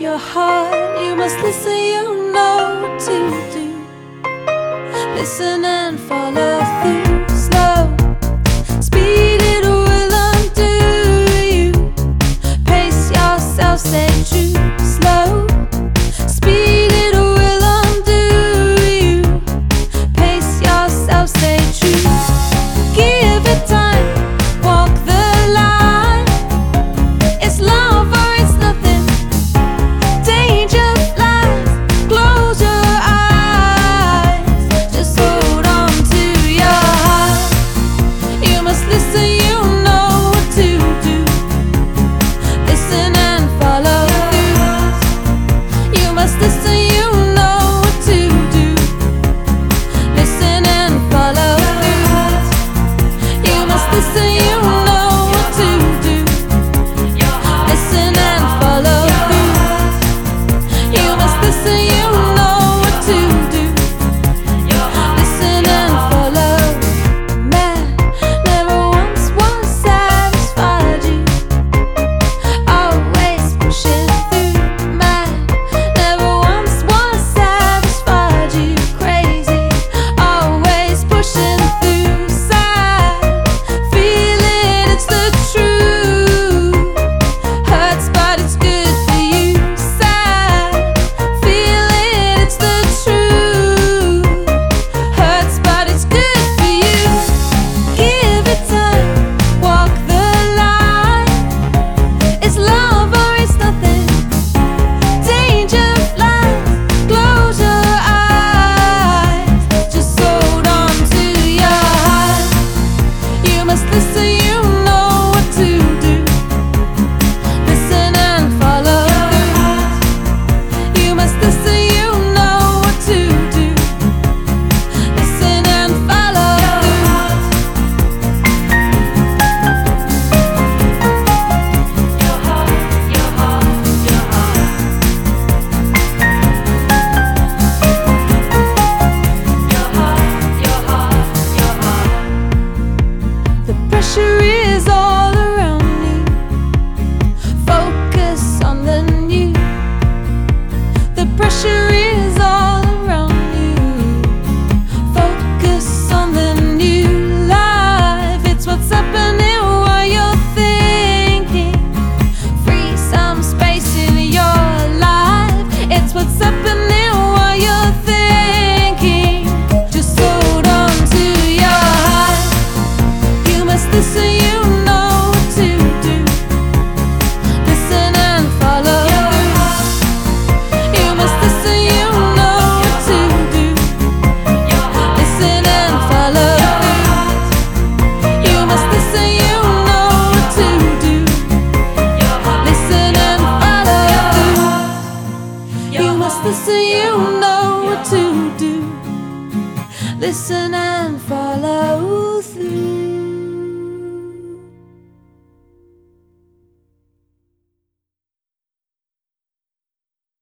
your heart. You must listen, you know what to do. Listen and follow through. Slow, speed it will undo you. Pace yourself, stay true. Slow, speed it will undo you. Pace yourself, stay true. Give it time, walk the line. It's love or it's nothing. Danger lies, close your eyes. Just hold on to your heart. You must listen, you know what to do. Listen and follow through. You must listen, you know what to do. Listen and follow through. You must listen, you know what to do. Listen and follow through. You must listen, you know what to do. Listen and follow. Man never once was satisfied. You always pushing through. Man never once was satisfied. You crazy, always pushing through. Sad, feel it, it's the truth. Hurts, but it's good for you. Sad, feel it, it's the truth. Hurts, but it's good for you. Give it time, walk the line. It's love or it's nothing. Danger lies, close your eyes. Just hold on to your heart. You must listen, you know what to do. Listen and follow through. You must listen, you know what to do. Listen and follow through. The pressure is all around you. Focus on the new. The pressure is all around you. Focus on the new life. It's what's happening while you're thinking. Free some space in your life. It's what's happening while you're thinking. Just hold on to your heart. You must listen, you know what to do. Listen and follow through. You must listen, you know what to do. Listen and follow through. You must listen, you know what to do. Listen and follow through. You must listen, you know what to do. Listen and